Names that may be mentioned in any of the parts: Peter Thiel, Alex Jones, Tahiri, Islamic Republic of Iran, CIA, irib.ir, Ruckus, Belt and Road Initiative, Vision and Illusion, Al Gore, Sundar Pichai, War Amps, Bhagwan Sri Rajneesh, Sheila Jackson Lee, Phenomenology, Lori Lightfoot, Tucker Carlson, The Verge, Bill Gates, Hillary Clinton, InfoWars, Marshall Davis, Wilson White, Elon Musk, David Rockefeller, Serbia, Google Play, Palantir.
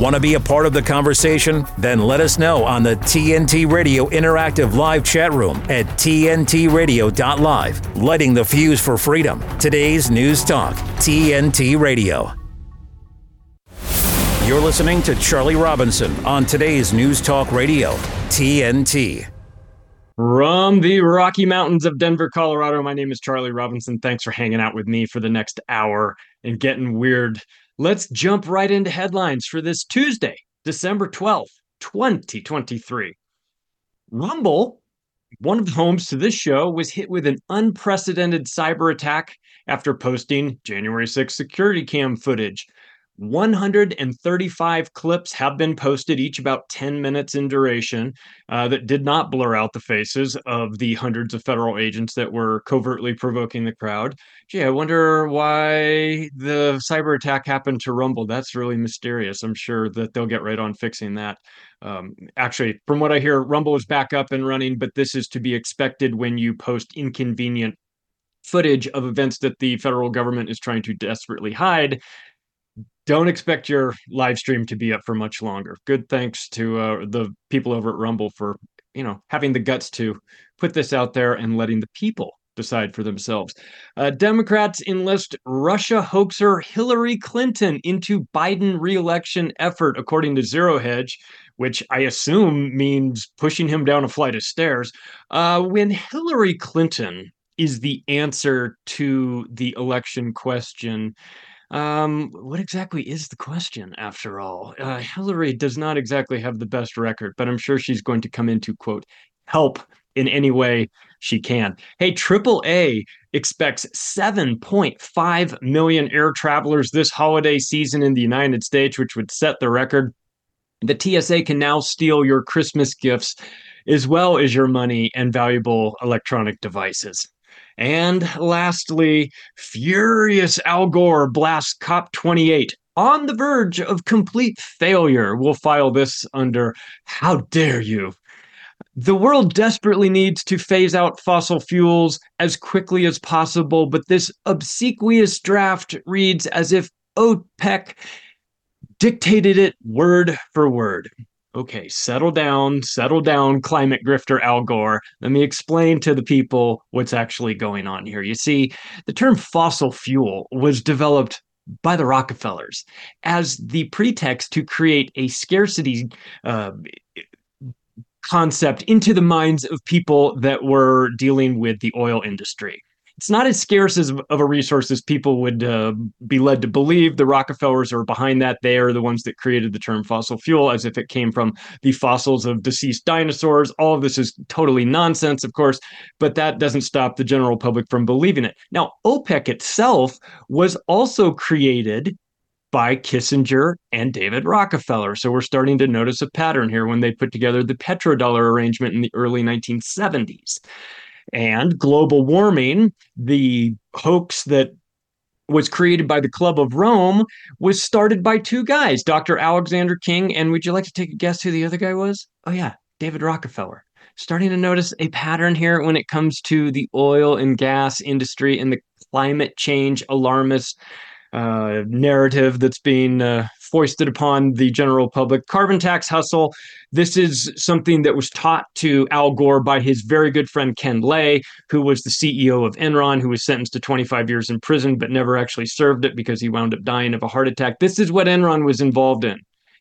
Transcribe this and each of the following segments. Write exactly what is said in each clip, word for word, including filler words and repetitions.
Want to be a part of the conversation? Then let us know on the T N T Radio Interactive Live chat room at T N T radio dot live. Lighting the fuse for freedom. Today's News Talk, T N T Radio. You're listening to Charlie Robinson on today's News Talk Radio, T N T. From the Rocky Mountains of Denver, Colorado, my name is Charlie Robinson. Thanks for hanging out with me for the next hour and getting weird. Let's jump right into headlines for this Tuesday, December twelfth, twenty twenty-three. Rumble, one of the homes to this show, was hit with an unprecedented cyber attack after posting January sixth security cam footage. one hundred thirty-five clips have been posted, each about ten minutes in duration, uh, that did not blur out the faces of the hundreds of federal agents that were covertly provoking the crowd. Gee, I wonder why the cyber attack happened to Rumble. That's really mysterious. I'm sure that they'll get right on fixing that. Um, actually, from what I hear, Rumble is back up and running, but this is to be expected when you post inconvenient footage of events that the federal government is trying to desperately hide. Don't expect your live stream to be up for much longer. Good thanks to uh, the people over at Rumble for, you know, having the guts to put this out there and letting the people decide for themselves. Uh, Democrats enlist Russia hoaxer Hillary Clinton into Biden re-election effort, according to Zero Hedge, which I assume means pushing him down a flight of stairs. Uh, when Hillary Clinton is the answer to the election question, Um, what exactly is the question after all? Uh, Hillary does not exactly have the best record, but I'm sure she's going to come in to, quote, help in any way she can. Hey, triple A expects seven point five million air travelers this holiday season in the United States, which would set the record. The T S A can now steal your Christmas gifts as well as your money and valuable electronic devices. And lastly, furious Al Gore blasts COP twenty-eight on the verge of complete failure. We'll file this under how dare you. The world desperately needs to phase out fossil fuels as quickly as possible, but this obsequious draft reads as if OPEC dictated it word for word. Okay, settle down, settle down, climate grifter Al Gore. Let me explain to the people what's actually going on here. You see, the term fossil fuel was developed by the Rockefellers as the pretext to create a scarcity uh, concept into the minds of people that were dealing with the oil industry. It's not as scarce as of a resource as people would uh, be led to believe. The Rockefellers are behind that. They are the ones that created the term fossil fuel as if it came from the fossils of deceased dinosaurs. All of this is totally nonsense, of course, but that doesn't stop the general public from believing it. Now, OPEC itself was also created by Kissinger and David Rockefeller. So we're starting to notice a pattern here when they put together the petrodollar arrangement in the early nineteen seventies. And global warming, the hoax that was created by the Club of Rome, was started by two guys, Doctor Alexander King. And would you like to take a guess who the other guy was? Oh, yeah, David Rockefeller. Starting to notice a pattern here when it comes to the oil and gas industry and the climate change alarmist uh, narrative that's being uh, foisted upon the general public. Carbon tax hustle. This is something that was taught to Al Gore by his very good friend Ken Lay, who was the C E O of Enron, who was sentenced to twenty-five years in prison, but never actually served it because he wound up dying of a heart attack. This is what Enron was involved in.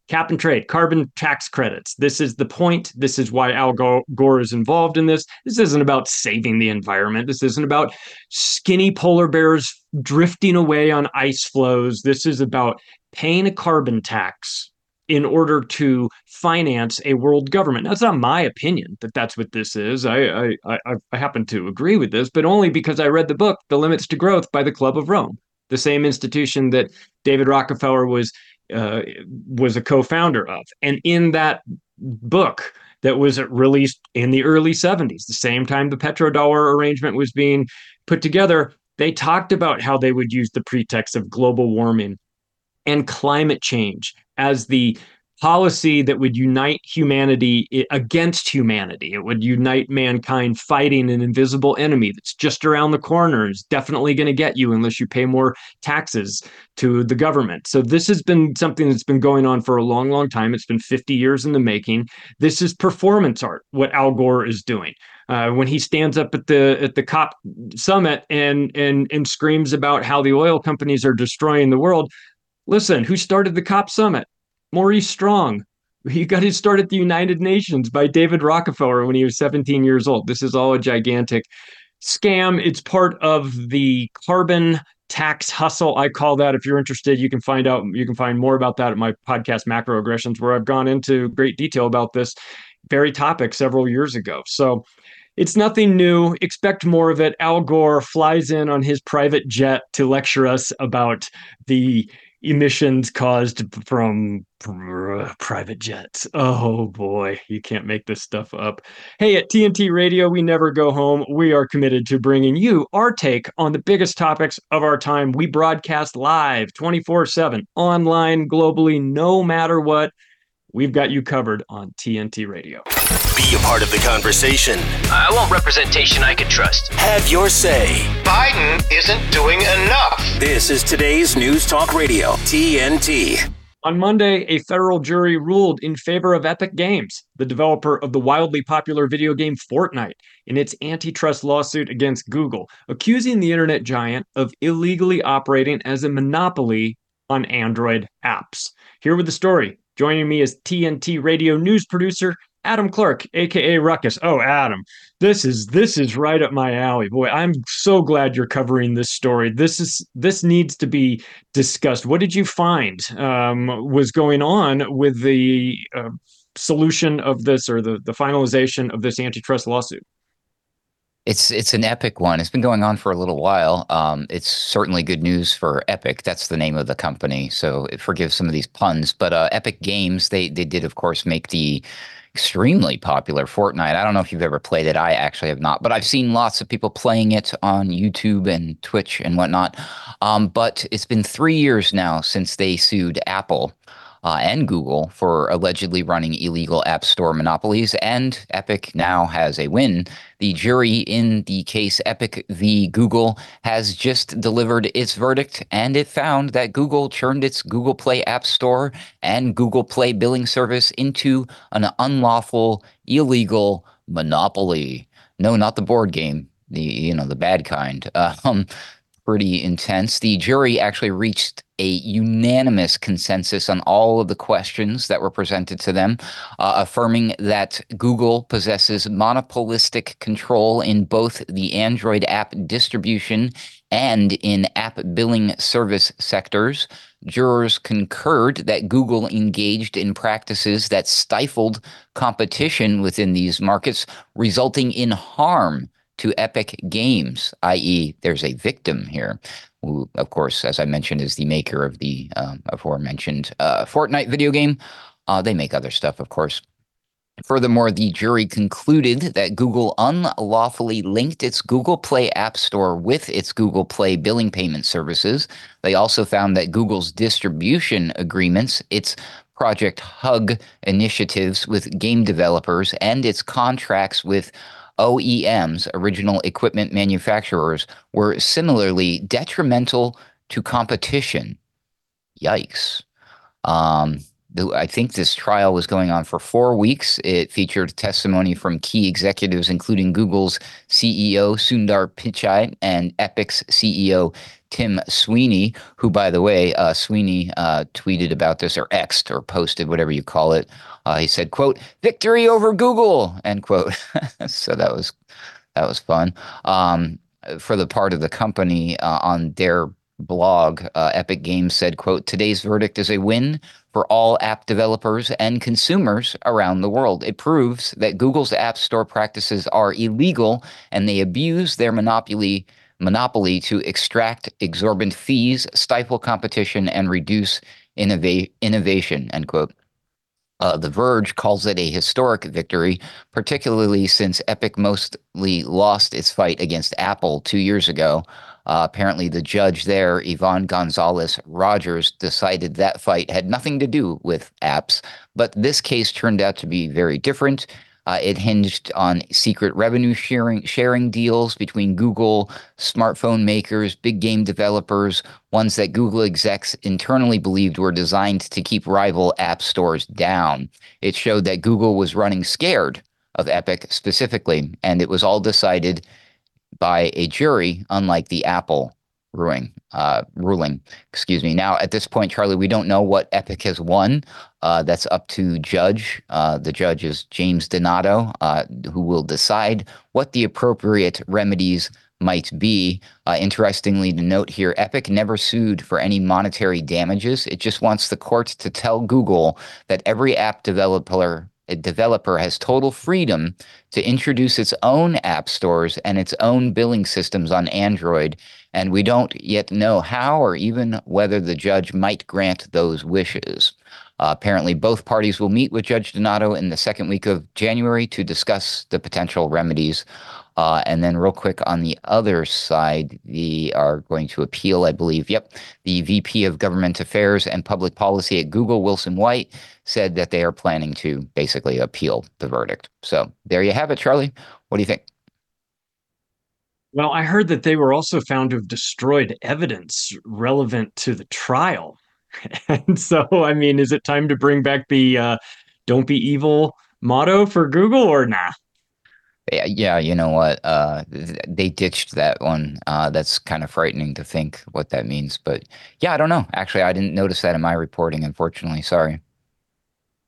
Cap and trade, carbon tax credits. This is the point. This is why Al Gore is involved in this. This isn't about saving the environment. This isn't about skinny polar bears drifting away on ice floes. This is about paying a carbon tax in order to finance a world government. Now, it's not my opinion that that's what this is. I, I, I, I happen to agree with this, but only because I read the book, The Limits to Growth by the Club of Rome, the same institution that David Rockefeller was uh, was a co-founder of. And in that book that was released in the early seventies, the same time the petrodollar arrangement was being put together, they talked about how they would use the pretext of global warming and climate change as the policy that would unite humanity against humanity. It would unite mankind fighting an invisible enemy that's just around the corner. It's definitely going to get you unless you pay more taxes to the government. So this has been something that's been going on for a long, long time. It's been fifty years in the making. This is performance art, what Al Gore is doing. Uh, when he stands up at the at the COP summit and and and screams about how the oil companies are destroying the world. Listen, who started the COP summit? Maurice Strong. He got his start at the United Nations by David Rockefeller when he was seventeen years old. This is all a gigantic scam. It's part of the carbon tax hustle, I call that. If you're interested, you can find out, you can find more about that at my podcast, Macroaggressions, where I've gone into great detail about this very topic several years ago. So it's nothing new. Expect more of it. Al Gore flies in on his private jet to lecture us about the emissions caused from private jets. Oh boy, you can't make this stuff up. Hey, at T N T Radio, we never go home. We are committed to bringing you our take on the biggest topics of our time. We broadcast live twenty-four seven online globally, no matter what. We've got you covered on T N T Radio. Be a part of the conversation. I want representation I can trust. Have your say. Biden isn't doing enough. This is today's News Talk Radio, T N T. On Monday, a federal jury ruled in favor of Epic Games, the developer of the wildly popular video game Fortnite, in its antitrust lawsuit against Google, accusing the internet giant of illegally operating as a monopoly on Android apps. Here with the story. Joining me is T N T Radio news producer Adam Clark, a k a. Ruckus. Oh, Adam, this is this is right up my alley. Boy, I'm so glad you're covering this story. This is this needs to be discussed. What did you find um, was going on with the uh, solution of this, or the, the finalization of this antitrust lawsuit? It's it's an epic one. It's been going on for a little while. Um, it's certainly good news for Epic. That's the name of the company, so it forgives some of these puns. But uh, Epic Games, they they did, of course, make the extremely popular Fortnite. I don't know if you've ever played it. I actually have not, but I've seen lots of people playing it on YouTube and Twitch and whatnot. Um, but it's been three years now since they sued Apple Uh, and Google for allegedly running illegal app store monopolies, and Epic now has a win. The jury in the case Epic v. Google has just delivered its verdict, and it found that Google turned its Google Play App Store and Google Play billing service into an unlawful, illegal monopoly. No, not the board game, the, you know, the bad kind. Um, pretty intense. The jury actually reached a unanimous consensus on all of the questions that were presented to them, uh, affirming that Google possesses monopolistic control in both the Android app distribution and in app billing service sectors. Jurors concurred that Google engaged in practices that stifled competition within these markets, resulting in harm to Epic Games, that is there's a victim here, who, of course, as I mentioned, is the maker of the um, aforementioned uh, Fortnite video game. Uh, they make other stuff, of course. Furthermore, the jury concluded that Google unlawfully linked its Google Play App Store with its Google Play billing payment services. They also found that Google's distribution agreements, its Project Hug initiatives with game developers, and its contracts with O E Ms, original equipment manufacturers, were similarly detrimental to competition. Yikes. Um, th- I think this trial was going on for four weeks. It featured testimony from key executives, including Google's C E O Sundar Pichai and Epic's C E O Tim Sweeney, who, by the way, uh, Sweeney uh, tweeted about this, or X'd, or posted, whatever you call it. Uh, he said, quote, victory over Google, end quote. So that was that was fun. Um, for the part of the company uh, on their blog, uh, Epic Games said, quote, today's verdict is a win for all app developers and consumers around the world. It proves that Google's app store practices are illegal and they abuse their monopoly monopoly to extract exorbitant fees, stifle competition, and reduce innova- innovation, end quote. Uh, The Verge calls it a historic victory, particularly since Epic mostly lost its fight against Apple two years ago. Uh, apparently, the judge there, Yvonne Gonzalez Rogers, decided that fight had nothing to do with apps. But this case turned out to be very different. Uh, it hinged on secret revenue sharing sharing deals between Google, smartphone makers, big game developers, ones that Google execs internally believed were designed to keep rival app stores down. It showed that Google was running scared of Epic specifically, and it was all decided by a jury, unlike the Apple ruling. Uh, ruling, excuse me. Now, at this point, Charlie, we don't know what Epic has won. Uh, that's up to judge. Uh, the judge is James Donato, uh, who will decide what the appropriate remedies might be. Uh, interestingly to note here, Epic never sued for any monetary damages. It just wants the court to tell Google that every app developer A developer has total freedom to introduce its own app stores and its own billing systems on Android, and we don't yet know how or even whether the judge might grant those wishes. Uh, apparently, both parties will meet with Judge Donato in the second week of January to discuss the potential remedies. Uh, and then real quick on the other side, they are going to appeal, I believe. Yep. The V P of Government Affairs and Public Policy at Google, Wilson White, said that they are planning to basically appeal the verdict. So there you have it, Charlie. What do you think? Well, I heard that they were also found to have destroyed evidence relevant to the trial. And so, I mean, is it time to bring back the uh, don't be evil motto for Google or nah? Yeah, you know what? Uh, they ditched that one. Uh, that's kind of frightening to think what that means. But yeah, I don't know. Actually, I didn't notice that in my reporting, unfortunately. Sorry.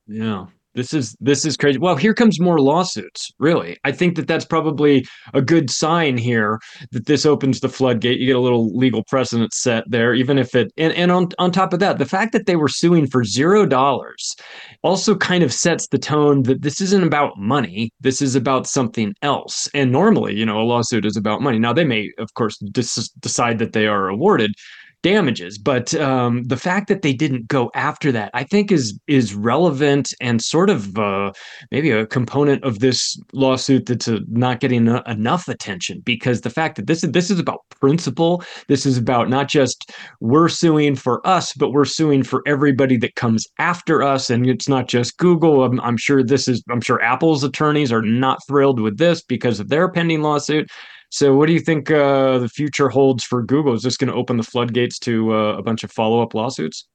Yeah, this is this is crazy. Well, here comes more lawsuits, really. I think that that's probably a good sign here that this opens the floodgate. You get a little legal precedent set there, even if it and, and on, on top of that, the fact that they were suing for zero dollars also kind of sets the tone that this isn't about money. This is about something else. And normally, you know, a lawsuit is about money. Now, they may, of course, dis- decide that they are awarded damages, but um, the fact that they didn't go after that, I think, is is relevant and sort of uh, maybe a component of this lawsuit that's uh, not getting a- enough attention, because the fact that this is this is about principle, this is about not just we're suing for us, but we're suing for everybody that comes after us, and it's not just Google. I'm, I'm sure this is I'm sure Apple's attorneys are not thrilled with this because of their pending lawsuit. So what do you think uh, the future holds for Google? Is this going to open the floodgates to uh, a bunch of follow-up lawsuits?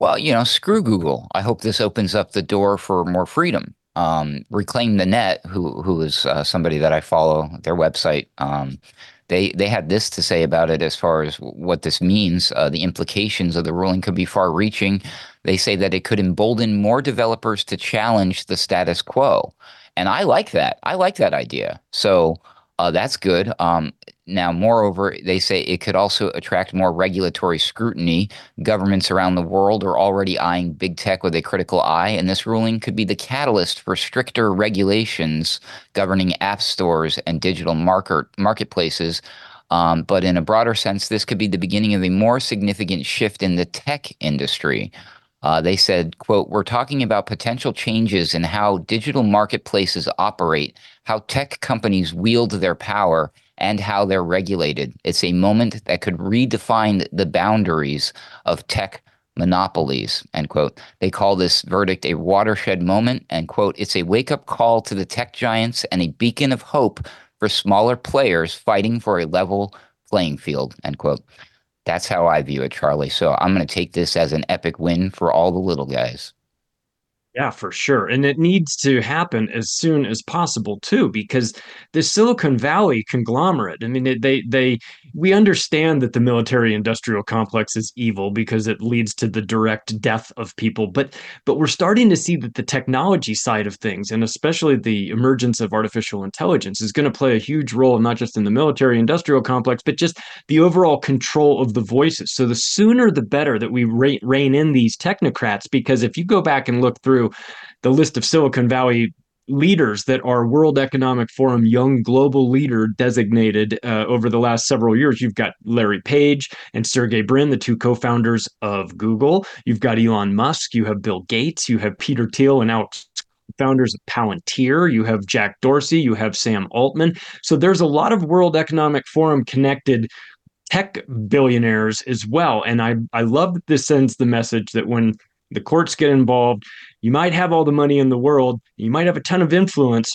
Well, you know, screw Google. I hope this opens up the door for more freedom. Um, Reclaim the Net, who who is uh, somebody that I follow, their website, um, they, they had this to say about it as far as what this means. Uh, the implications of the ruling could be far-reaching. They say that it could embolden more developers to challenge the status quo. And I like that. I like that idea. So... Uh, that's good. Um, now, moreover, they say it could also attract more regulatory scrutiny. Governments around the world are already eyeing big tech with a critical eye, and this ruling could be the catalyst for stricter regulations governing app stores and digital market marketplaces. Um, but in a broader sense, this could be the beginning of a more significant shift in the tech industry. Uh, they said, quote, "We're talking about potential changes in how digital marketplaces operate, how tech companies wield their power, and how they're regulated. It's a moment that could redefine the boundaries of tech monopolies," end quote. They call this verdict a watershed moment, and quote, "It's a wake-up call to the tech giants and a beacon of hope for smaller players fighting for a level playing field," end quote. That's how I view it, Charlie. So I'm going to take this as an epic win for all the little guys. Yeah, for sure. And it needs to happen as soon as possible, too, because the Silicon Valley conglomerate, I mean, they they we understand that the military industrial complex is evil because it leads to the direct death of people. But but we're starting to see that the technology side of things, and especially the emergence of artificial intelligence, is going to play a huge role, not just in the military industrial complex, but just the overall control of the voices. So the sooner the better that we rein in these technocrats, because if you go back and look through the list of Silicon Valley leaders that are World Economic Forum Young Global Leader designated uh, over the last several years, you've got Larry Page and Sergey Brin, the two co-founders of Google. You've got Elon Musk. You have Bill Gates. You have Peter Thiel and Alex founders of Palantir, you have Jack Dorsey, you have Sam Altman. So there's a lot of World Economic Forum connected tech billionaires as well. And I, I love that this sends the message that when the courts get involved, you might have all the money in the world, you might have a ton of influence,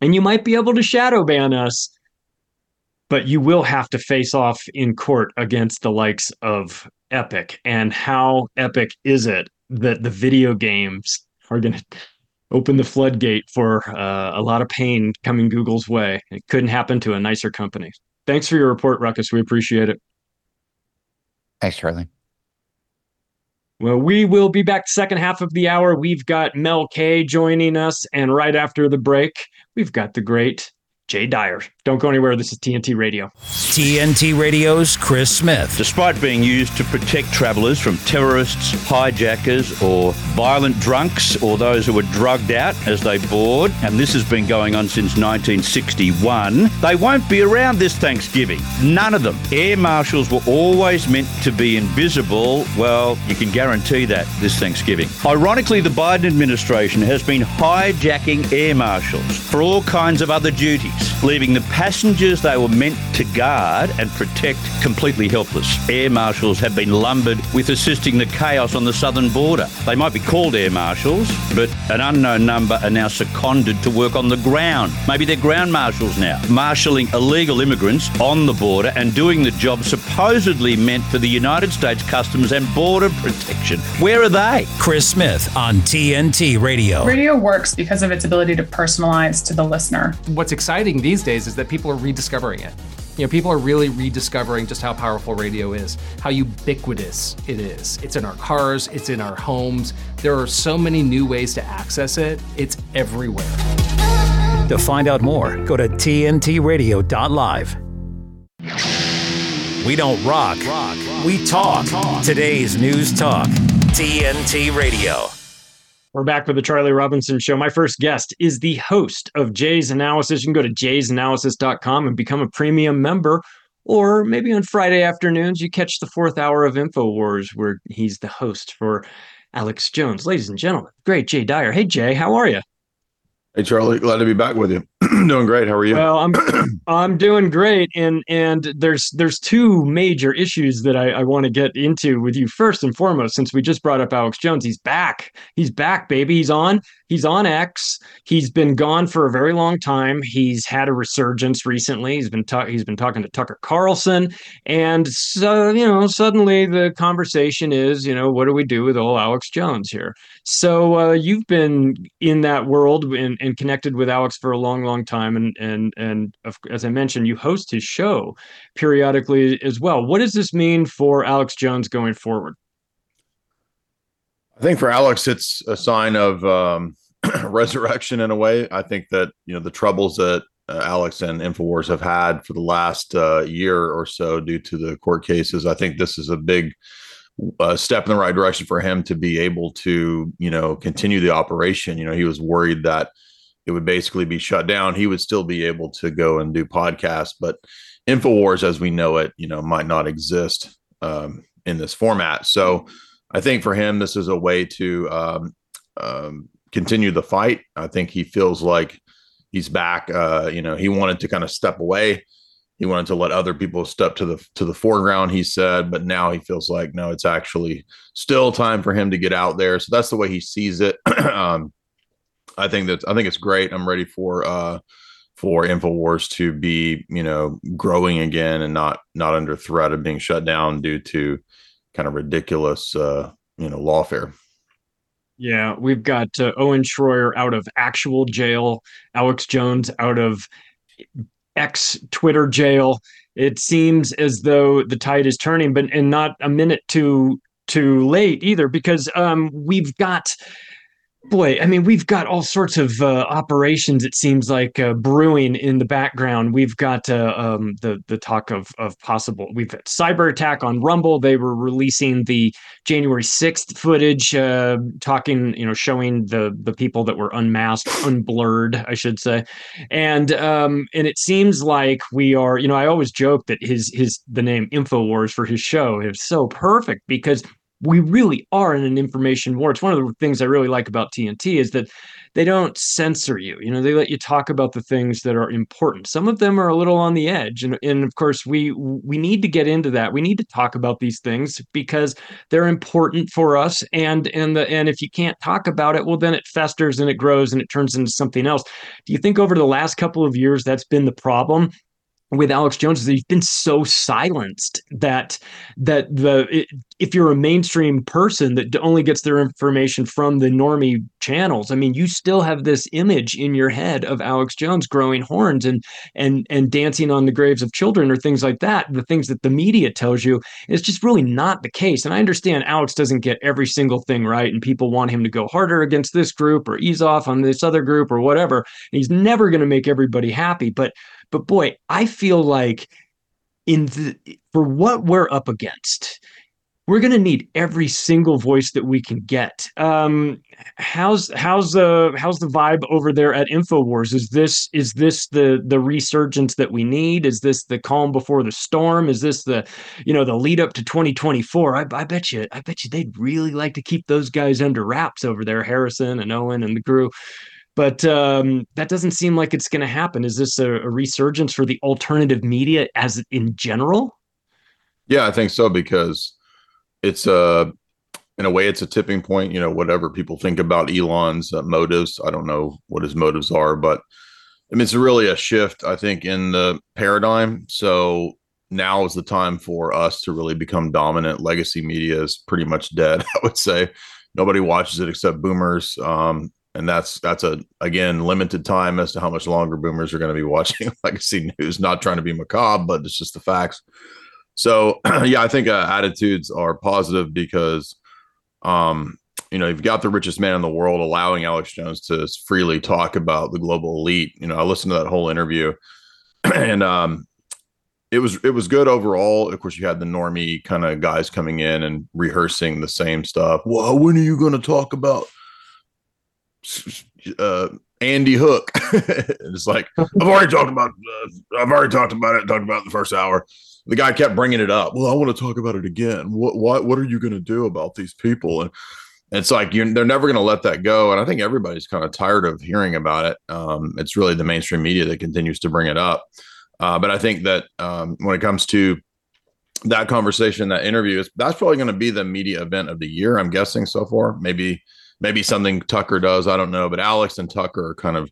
and you might be able to shadow ban us, but you will have to face off in court against the likes of Epic. And how epic is it that the video games are going to open the floodgate for uh, a lot of pain coming Google's way? It couldn't happen to a nicer company. Thanks for your report, Ruckus. We appreciate it. Thanks, Charlie. Well, we will be back second half of the hour. We've got Mel K joining us. And right after the break, we've got the great Jay Dyer. Don't go anywhere. This is T N T Radio. T N T Radio's Chris Smith. Despite being used to protect travelers from terrorists, hijackers, or violent drunks, or those who were drugged out as they board, and this has been going on since nineteen sixty-one, they won't be around this Thanksgiving. None of them. Air marshals were always meant to be invisible. Well, you can guarantee that this Thanksgiving. Ironically, the Biden administration has been hijacking air marshals for all kinds of other duties, leaving the passengers they were meant to guard and protect completely helpless. Air marshals have been lumbered with assisting the chaos on the southern border. They might be called air marshals, but an unknown number are now seconded to work on the ground. Maybe they're ground marshals now, marshalling illegal immigrants on the border and doing the job supposedly meant for the United States Customs and Border Protection. Where are they? Chris Smith on T N T Radio. Radio works because of its ability to personalize to the listener. What's exciting these days is that people are rediscovering it. You know, people are really rediscovering just how powerful radio is, how ubiquitous it is. It's in our cars, it's in our homes. There are so many new ways to access it. It's everywhere. To find out more, go to T N T radio dot live. We don't rock, rock. We talk. talk. Today's news talk, T N T Radio. We're back with the Charlie Robinson Show. My first guest is the host of Jay's Analysis. You can go to jays analysis dot com and become a premium member. Or maybe on Friday afternoons, you catch the fourth hour of InfoWars where he's the host for Alex Jones. Ladies and gentlemen, great Jay Dyer. Hey, Jay, how are you? Hey, Charlie. Glad to be back with you. Doing great. How are you? Well, I'm I'm doing great. And and there's there's two major issues that I, I want to get into with you. First and foremost, since we just brought up Alex Jones, he's back. He's back, baby. He's on. He's on X. He's been gone for a very long time. He's had a resurgence recently. He's been ta- he's been talking to Tucker Carlson. And so, you know, suddenly the conversation is, you know, what do we do with old Alex Jones here? So uh, you've been in that world and, and connected with Alex for a long, long time. And, and, and as I mentioned, you host his show periodically as well. What does this mean for Alex Jones going forward? I think for Alex, it's a sign of um, resurrection in a way. I think that, you know, the troubles that uh, Alex and InfoWars have had for the last uh, year or so due to the court cases, I think this is a big uh, step in the right direction for him to be able to, you know, continue the operation. You know, he was worried that it would basically be shut down. He would still be able to go and do podcasts, but InfoWars, as we know it, you know, might not exist um, in this format. So I think for him, this is a way to um, um, continue the fight. I think he feels like he's back. Uh, you know, he wanted to kind of step away. He wanted to let other people step to the to the foreground, he said, but now he feels like, no, it's actually still time for him to get out there. So that's the way he sees it. um, I think that I think it's great. I'm ready for uh, for InfoWars to be, you know, growing again and not not under threat of being shut down due to kind of ridiculous, uh, you know, lawfare. Yeah, we've got uh, Owen Schroyer out of actual jail, Alex Jones out of ex Twitter jail. It seems as though the tide is turning, but and not a minute too too late either, because um, we've got. Boy, I mean, we've got all sorts of uh, operations, it seems like, uh, brewing in the background. We've got uh, um, the the talk of of possible. We've had cyber attack on Rumble. They were releasing the January sixth footage, uh, talking, you know, showing the the people that were unmasked, unblurred, I should say. And um, and it seems like we are, you know, I always joke that his his the name InfoWars for his show is so perfect because we really are in an information war. It's one of the things I really like about T N T is that they don't censor you. You know, they let you talk about the things that are important. Some of them are a little on the edge. And, and of course, we we need to get into that. We need to talk about these things because they're important for us. And, and, the, and if you can't talk about it, well, then it festers and it grows and it turns into something else. Do you think over the last couple of years that's been the problem with Alex Jones? Is that he's been so silenced that that the it, if you're a mainstream person that only gets their information from the normie channels, I mean, you still have this image in your head of Alex Jones growing horns and and and dancing on the graves of children or things like that. The things that the media tells you is just really not the case. And I understand Alex doesn't get every single thing right, and people want him to go harder against this group or ease off on this other group or whatever. And he's never going to make everybody happy, but. But boy, I feel like in the, for what we're up against, we're going to need every single voice that we can get. Um, how's how's the how's the vibe over there at InfoWars? Is this is this the the resurgence that we need? Is this the calm before the storm? Is this the you know the lead up to twenty twenty-four? I, I bet you I bet you they'd really like to keep those guys under wraps over there, Harrison and Owen and the crew. But um, that doesn't seem like it's going to happen. Is this a, a resurgence for the alternative media as in general? Yeah, I think so, because it's a, in a way, it's a tipping point. You know, whatever people think about Elon's uh, motives, I don't know what his motives are, but I mean, it's really a shift, I think, in the paradigm. So now is the time for us to really become dominant. Legacy media is pretty much dead, I would say. Nobody watches it except boomers. Um, And that's that's a again limited time as to how much longer boomers are going to be watching legacy news. Not trying to be macabre, but it's just the facts. So yeah, I think uh, attitudes are positive because, um, you know, you've got the richest man in the world allowing Alex Jones to freely talk about the global elite. You know, I listened to that whole interview, and um, it was it was good overall. Of course, you had the normie kind of guys coming in and rehearsing the same stuff. Well, when are you going to talk about? Uh, Andy Hook. It's like I've already talked about. Uh, I've already talked about it. Talked about it in the first hour. The guy kept bringing it up. Well, I want to talk about it again. What? What? What are you going to do about these people? And, and it's like you. They're never going to let that go. And I think everybody's kind of tired of hearing about it. Um, it's really the mainstream media that continues to bring it up. Uh, but I think that um, when it comes to that conversation, that interview, that's probably going to be the media event of the year. I'm guessing so far. Maybe. Maybe something Tucker does, I don't know, but Alex and Tucker are kind of,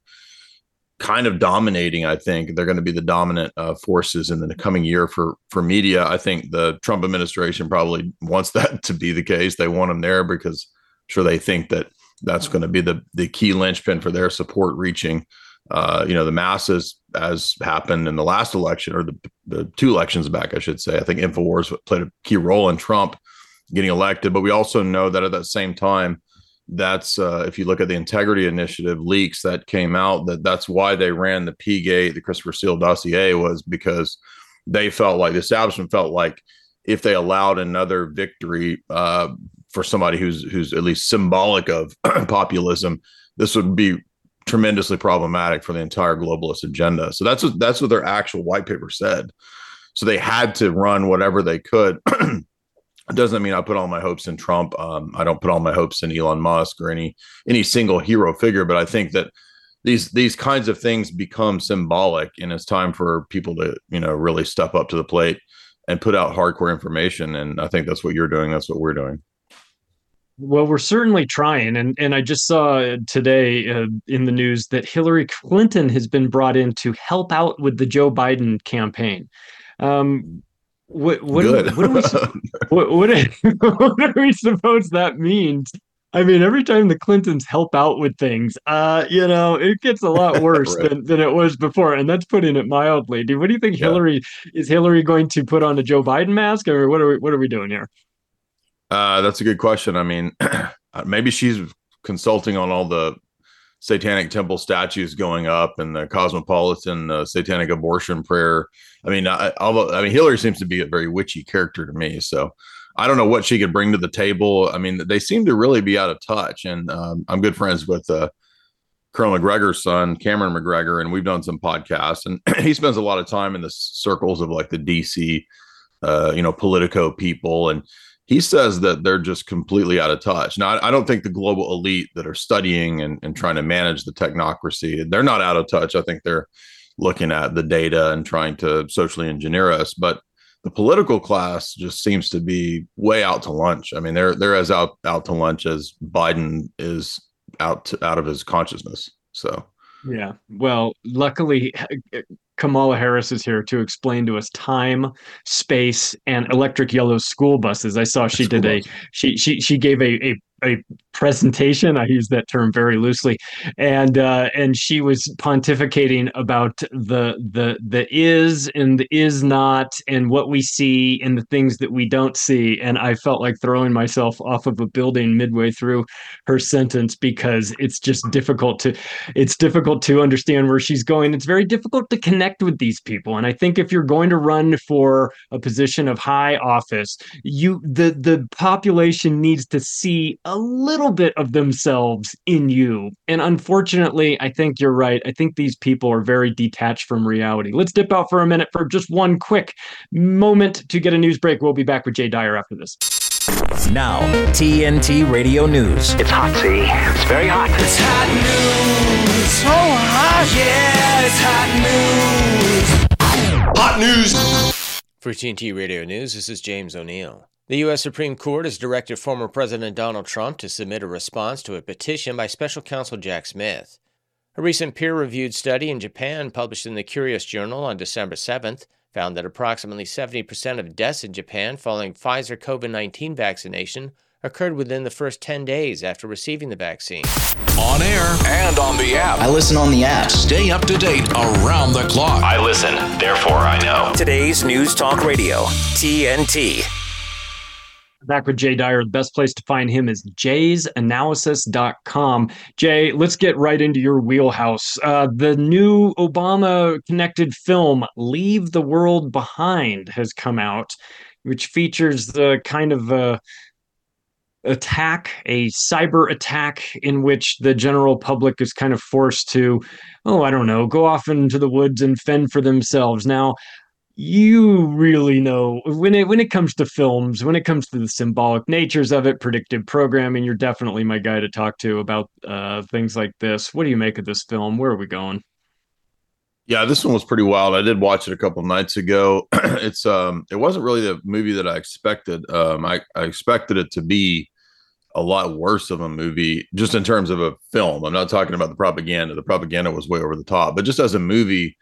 kind of dominating. I think they're going to be the dominant uh, forces in the coming year for for media. I think the Trump administration probably wants that to be the case. They want them there because I'm sure they think that that's going to be the the key linchpin for their support reaching, uh, you know, the masses, as happened in the last election or the the two elections back, I should say. I think InfoWars played a key role in Trump getting elected, but we also know that at that same time. That's uh, if you look at the Integrity Initiative leaks that came out, that that's why they ran the P-gate, the Christopher Steele dossier, was because they felt like the establishment felt like if they allowed another victory uh, for somebody who's who's at least symbolic of populism, this would be tremendously problematic for the entire globalist agenda. So that's what that's what their actual white paper said. So they had to run whatever they could. It doesn't mean I put all my hopes in Trump. Um, I don't put all my hopes in Elon Musk or any any single hero figure. But I think that these these kinds of things become symbolic, and it's time for people to you know really step up to the plate and put out hardcore information. And I think that's what you're doing. That's what we're doing. Well, we're certainly trying. And and I just saw today uh, in the news that Hillary Clinton has been brought in to help out with the Joe Biden campaign. Um, What what do, what, do we, what, what, what do we suppose that means? I mean, every time the Clintons help out with things, uh, you know, it gets a lot worse right. than, than it was before, and that's putting it mildly. Dude, what do you think, yeah. Hillary? Is Hillary going to put on a Joe Biden mask, or what are we what are we doing here? Uh, that's a good question. I mean, maybe she's consulting on all the Satanic temple statues going up and the cosmopolitan uh, satanic abortion prayer. I mean, I, although I mean, Hillary seems to be a very witchy character to me, so I don't know what she could bring to the table. I mean, they seem to really be out of touch. And um, I'm good friends with uh, Colonel McGregor's son, Cameron McGregor, and we've done some podcasts. And he spends a lot of time in the circles of like the D C, uh, you know, Politico people, and he says that they're just completely out of touch. Now, I don't think the global elite that are studying and, and trying to manage the technocracy, they're not out of touch. I think they're looking at the data and trying to socially engineer us. But the political class just seems to be way out to lunch. I mean, they're they're as out, out to lunch as Biden is out to, out of his consciousness. So, yeah, well, luckily, Kamala Harris is here to explain to us time, space, and electric yellow school buses. I saw she did a she she she gave a a, a presentation. I use that term very loosely, and uh, and she was pontificating about the the the is and the is not, and what we see and the things that we don't see. And I felt like throwing myself off of a building midway through her sentence, because it's just difficult to it's difficult to understand where she's going. It's very difficult to connect with these people. And I think if you're going to run for a position of high office, you the the population needs to see a little bit of themselves in you. And unfortunately, I think you're right. I think these people are very detached from reality. Let's dip out for a minute for just one quick moment to get a news break. We'll be back with Jay Dyer after this. Now, T N T Radio News. It's hot, see? It's very hot. It's hot news. So hot. Yeah, it's hot news. Hot news. For T N T Radio News, this is James O'Neill. The U S. Supreme Court has directed former President Donald Trump to submit a response to a petition by Special Counsel Jack Smith. A recent peer-reviewed study in Japan published in the Curious Journal on December seventh found that approximately seventy percent of deaths in Japan following Pfizer COVID nineteen vaccination occurred within the first ten days after receiving the vaccine. On air and on the app. I listen on the app. Stay up to date around the clock. I listen, therefore I know. Today's News Talk Radio, T N T. Back with Jay Dyer. The best place to find him is jays analysis dot com. Jay, let's get right into your wheelhouse. Uh, the new Obama-connected film, Leave the World Behind, has come out, which features the kind of uh, attack, a cyber attack in which the general public is kind of forced to, oh, I don't know, go off into the woods and fend for themselves. Now, you really know when it when it comes to films, when it comes to the symbolic natures of it, predictive programming, you're definitely my guy to talk to about uh, things like this. What do you make of this film? Where are we going? Yeah, this one was pretty wild. I did watch it a couple nights ago. It's um, it wasn't really the movie that I expected. Um, I, I expected it to be a lot worse of a movie, just in terms of a film. I'm not talking about the propaganda. The propaganda was way over the top, but just as a movie,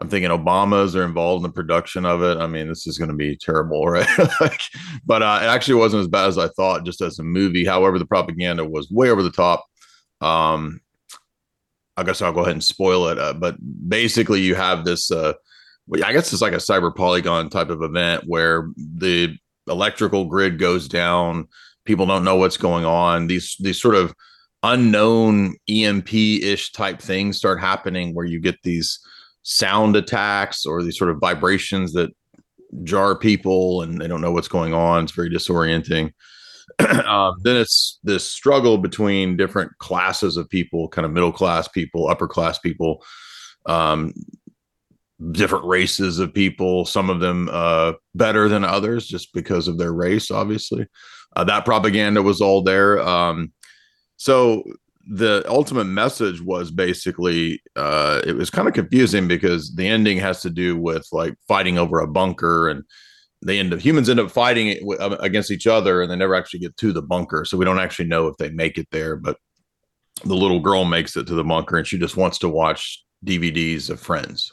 I'm thinking Obamas are involved in the production of it. I mean, this is going to be terrible, right? like, but uh, it actually wasn't as bad as I thought, just as a movie. However, the propaganda was way over the top. Um, I guess I'll go ahead and spoil it. Uh, but basically, you have this, uh, I guess it's like a cyber polygon type of event where the electrical grid goes down. People don't know what's going on. These these sort of unknown E M P-ish type things start happening where you get these sound attacks or these sort of vibrations that jar people and they don't know what's going on. It's very disorienting. um, then it's this struggle between different classes of people, kind of middle class people, upper class people, um, different races of people, some of them uh, better than others just because of their race, obviously. Uh, that propaganda was all there. Um, so the ultimate message was basically, uh, it was kind of confusing because the ending has to do with like fighting over a bunker, and they end up, humans end up fighting against each other and they never actually get to the bunker. So we don't actually know if they make it there, but the little girl makes it to the bunker and she just wants to watch D V Ds of Friends.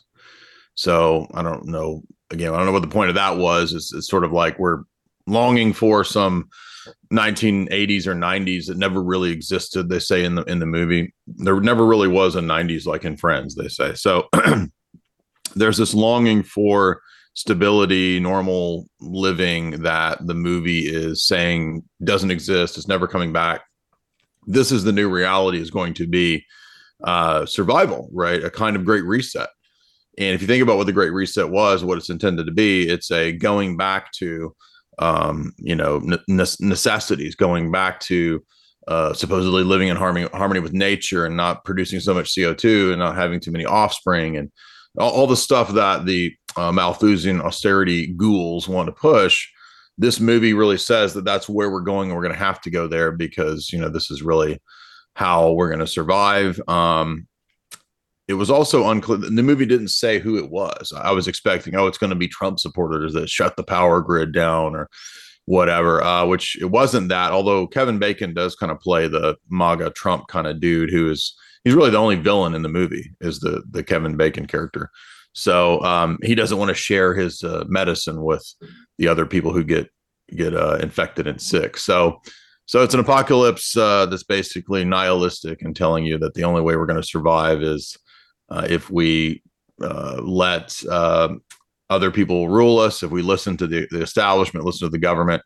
So I don't know, again, I don't know what the point of that was. It's, it's sort of like we're longing for some nineteen eighties or nineties that never really existed. They say in the in the movie there never really was a nineties like in Friends, they say. So there's this longing for stability, normal living that the movie is saying doesn't exist. It's never coming back. This is the new reality, is going to be uh survival, right? A kind of great reset. And if you think about what the Great Reset was, what it's intended to be, it's a going back to Um, you know, necessities, going back to uh, supposedly living in harmony, harmony with nature and not producing so much C O two and not having too many offspring and all, all the stuff that the uh, Malthusian austerity ghouls want to push. this movie really says that that's where we're going, and we're going to have to go there because, you know, this is really how we're going to survive. Um, it was also unclear. The movie didn't say who it was. I was expecting, oh, it's going to be Trump supporters that shut the power grid down or whatever, uh, which it wasn't that. Although Kevin Bacon does kind of play the MAGA Trump kind of dude who is, he's really the only villain in the movie is the, the Kevin Bacon character. So um, he doesn't want to share his uh, medicine with the other people who get get uh, infected and sick. So so it's an apocalypse uh, that's basically nihilistic and telling you that the only way we're going to survive is uh, if we uh, let uh, other people rule us, if we listen to the, the establishment, listen to the government,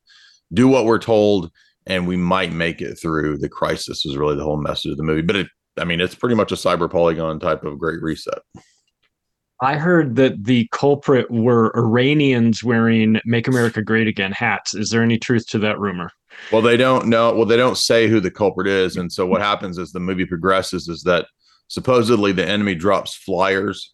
do what we're told, and we might make it through the crisis is really the whole message of the movie. But it, I mean, it's pretty much a cyber polygon type of Great Reset. I heard that the culprit were Iranians wearing Make America Great Again hats. Is there any truth to that rumor? Well, they don't know. Well, they don't say who the culprit is. And so what happens as the movie progresses is that supposedly the enemy drops flyers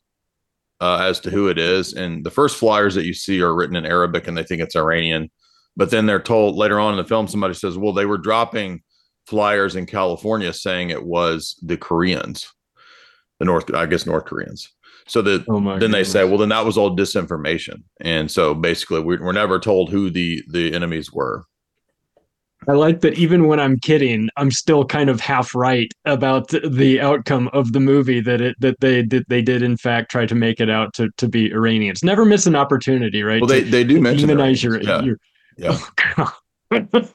uh, as to who it is. And the first flyers that you see are written in Arabic and they think it's Iranian. But then they're told later on in the film, somebody says, well, they were dropping flyers in California saying it was the Koreans, the North, I guess, North Koreans. So that oh then goodness. They say, well, then that was all disinformation. And so basically we were never told who the, the enemies were. I like that even when I'm kidding, I'm still kind of half right about the outcome of the movie, that it that they did they did in fact try to make it out to, to be Iranians. Never miss an opportunity, right? Well, they, they do mention demonize your, yeah. your yeah. Oh, God.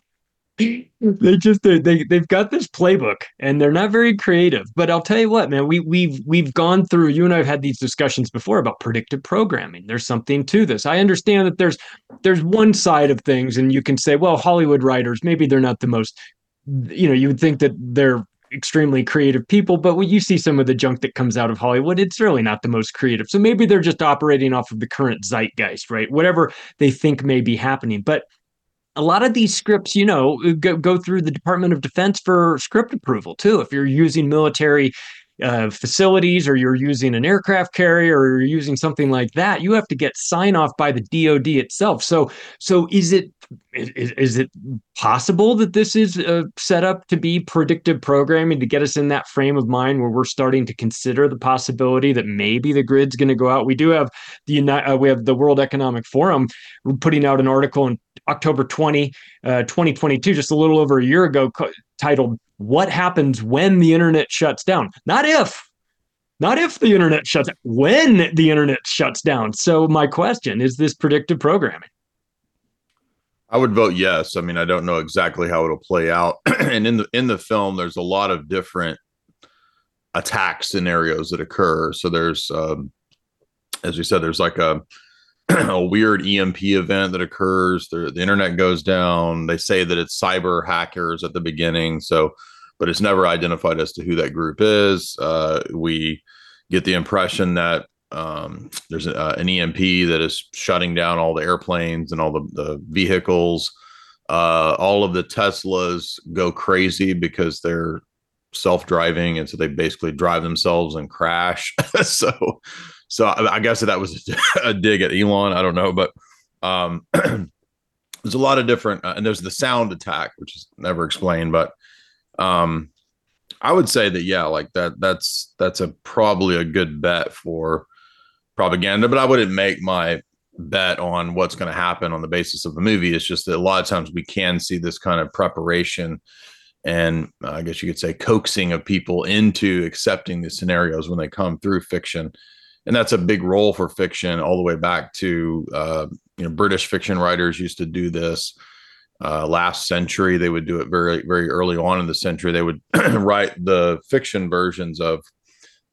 They just they they've got this playbook and they're not very creative. But I'll tell you what, man, we we've we've gone through. You and I have had these discussions before about predictive programming. There's something to this. I understand that there's there's one side of things, and you can say, well, Hollywood writers, maybe they're not the most. You know, you would think that they're extremely creative people, but when you see some of the junk that comes out of Hollywood, it's really not the most creative. So maybe they're just operating off of the current zeitgeist, right? Whatever they think may be happening, but. A lot of these scripts, you know, go, go through the Department of Defense for script approval, too. If you're using military uh, facilities or you're using an aircraft carrier or you're using something like that, you have to get sign off by the D O D itself. So so is it is, is it possible that this is uh, set up to be predictive programming to get us in that frame of mind where we're starting to consider the possibility that maybe the grid's going to go out? We do have the uh, we have the World Economic Forum putting out an article in October twentieth, uh, twenty twenty-two, just a little over a year ago, co- titled "What Happens When the Internet Shuts Down." Not if, not if the internet shuts down, when the internet shuts down. So my question is: this predictive programming? I would vote yes. I mean, I don't know exactly how it'll play out, and in the in the film, there's a lot of different attack scenarios that occur. So there's, um, as you said, there's like a a weird E M P event that occurs. The, the internet goes down. They say that it's cyber hackers at the beginning. So, but it's never identified as to who that group is. Uh, we get the impression that um, there's a, uh, an E M P that is shutting down all the airplanes and all the, the vehicles. Uh, all of the Teslas go crazy because they're self-driving. And so they basically drive themselves and crash. so, So I guess that was a dig at Elon. I don't know, but um, there's a lot of different, uh, and there's the sound attack, which is never explained. But um, I would say that yeah, like that. That's that's a probably a good bet for propaganda. But I wouldn't make my bet on what's going to happen on the basis of the movie. It's just that a lot of times we can see this kind of preparation. And uh, I guess you could say coaxing of people into accepting the scenarios when they come through fiction. And that's a big role for fiction all the way back to, uh, you know, British fiction writers used to do this uh, last century. They would do it very, very early on in the century. They would write the fiction versions of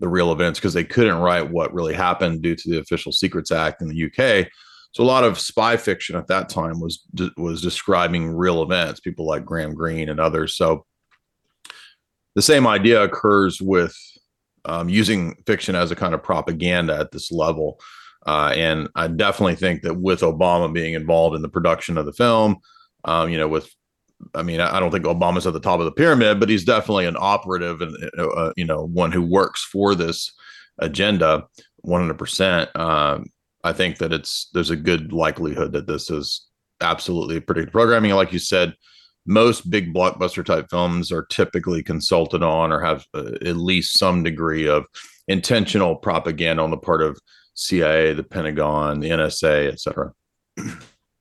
the real events because they couldn't write what really happened due to the Official Secrets Act in the U K. So a lot of spy fiction at that time was was describing real events, people like Graham Greene and others. So the same idea occurs with Um, using fiction as a kind of propaganda at this level. Uh, and I definitely think that with Obama being involved in the production of the film, um, you know, with, I mean, I don't think Obama's at the top of the pyramid, but he's definitely an operative and, uh, you know, one who works for this agenda one hundred percent. Um, I think that it's, there's a good likelihood that this is absolutely predictive programming. Like you said, most big blockbuster type films are typically consulted on or have uh, at least some degree of intentional propaganda on the part of C I A, the Pentagon, the N S A, et cetera.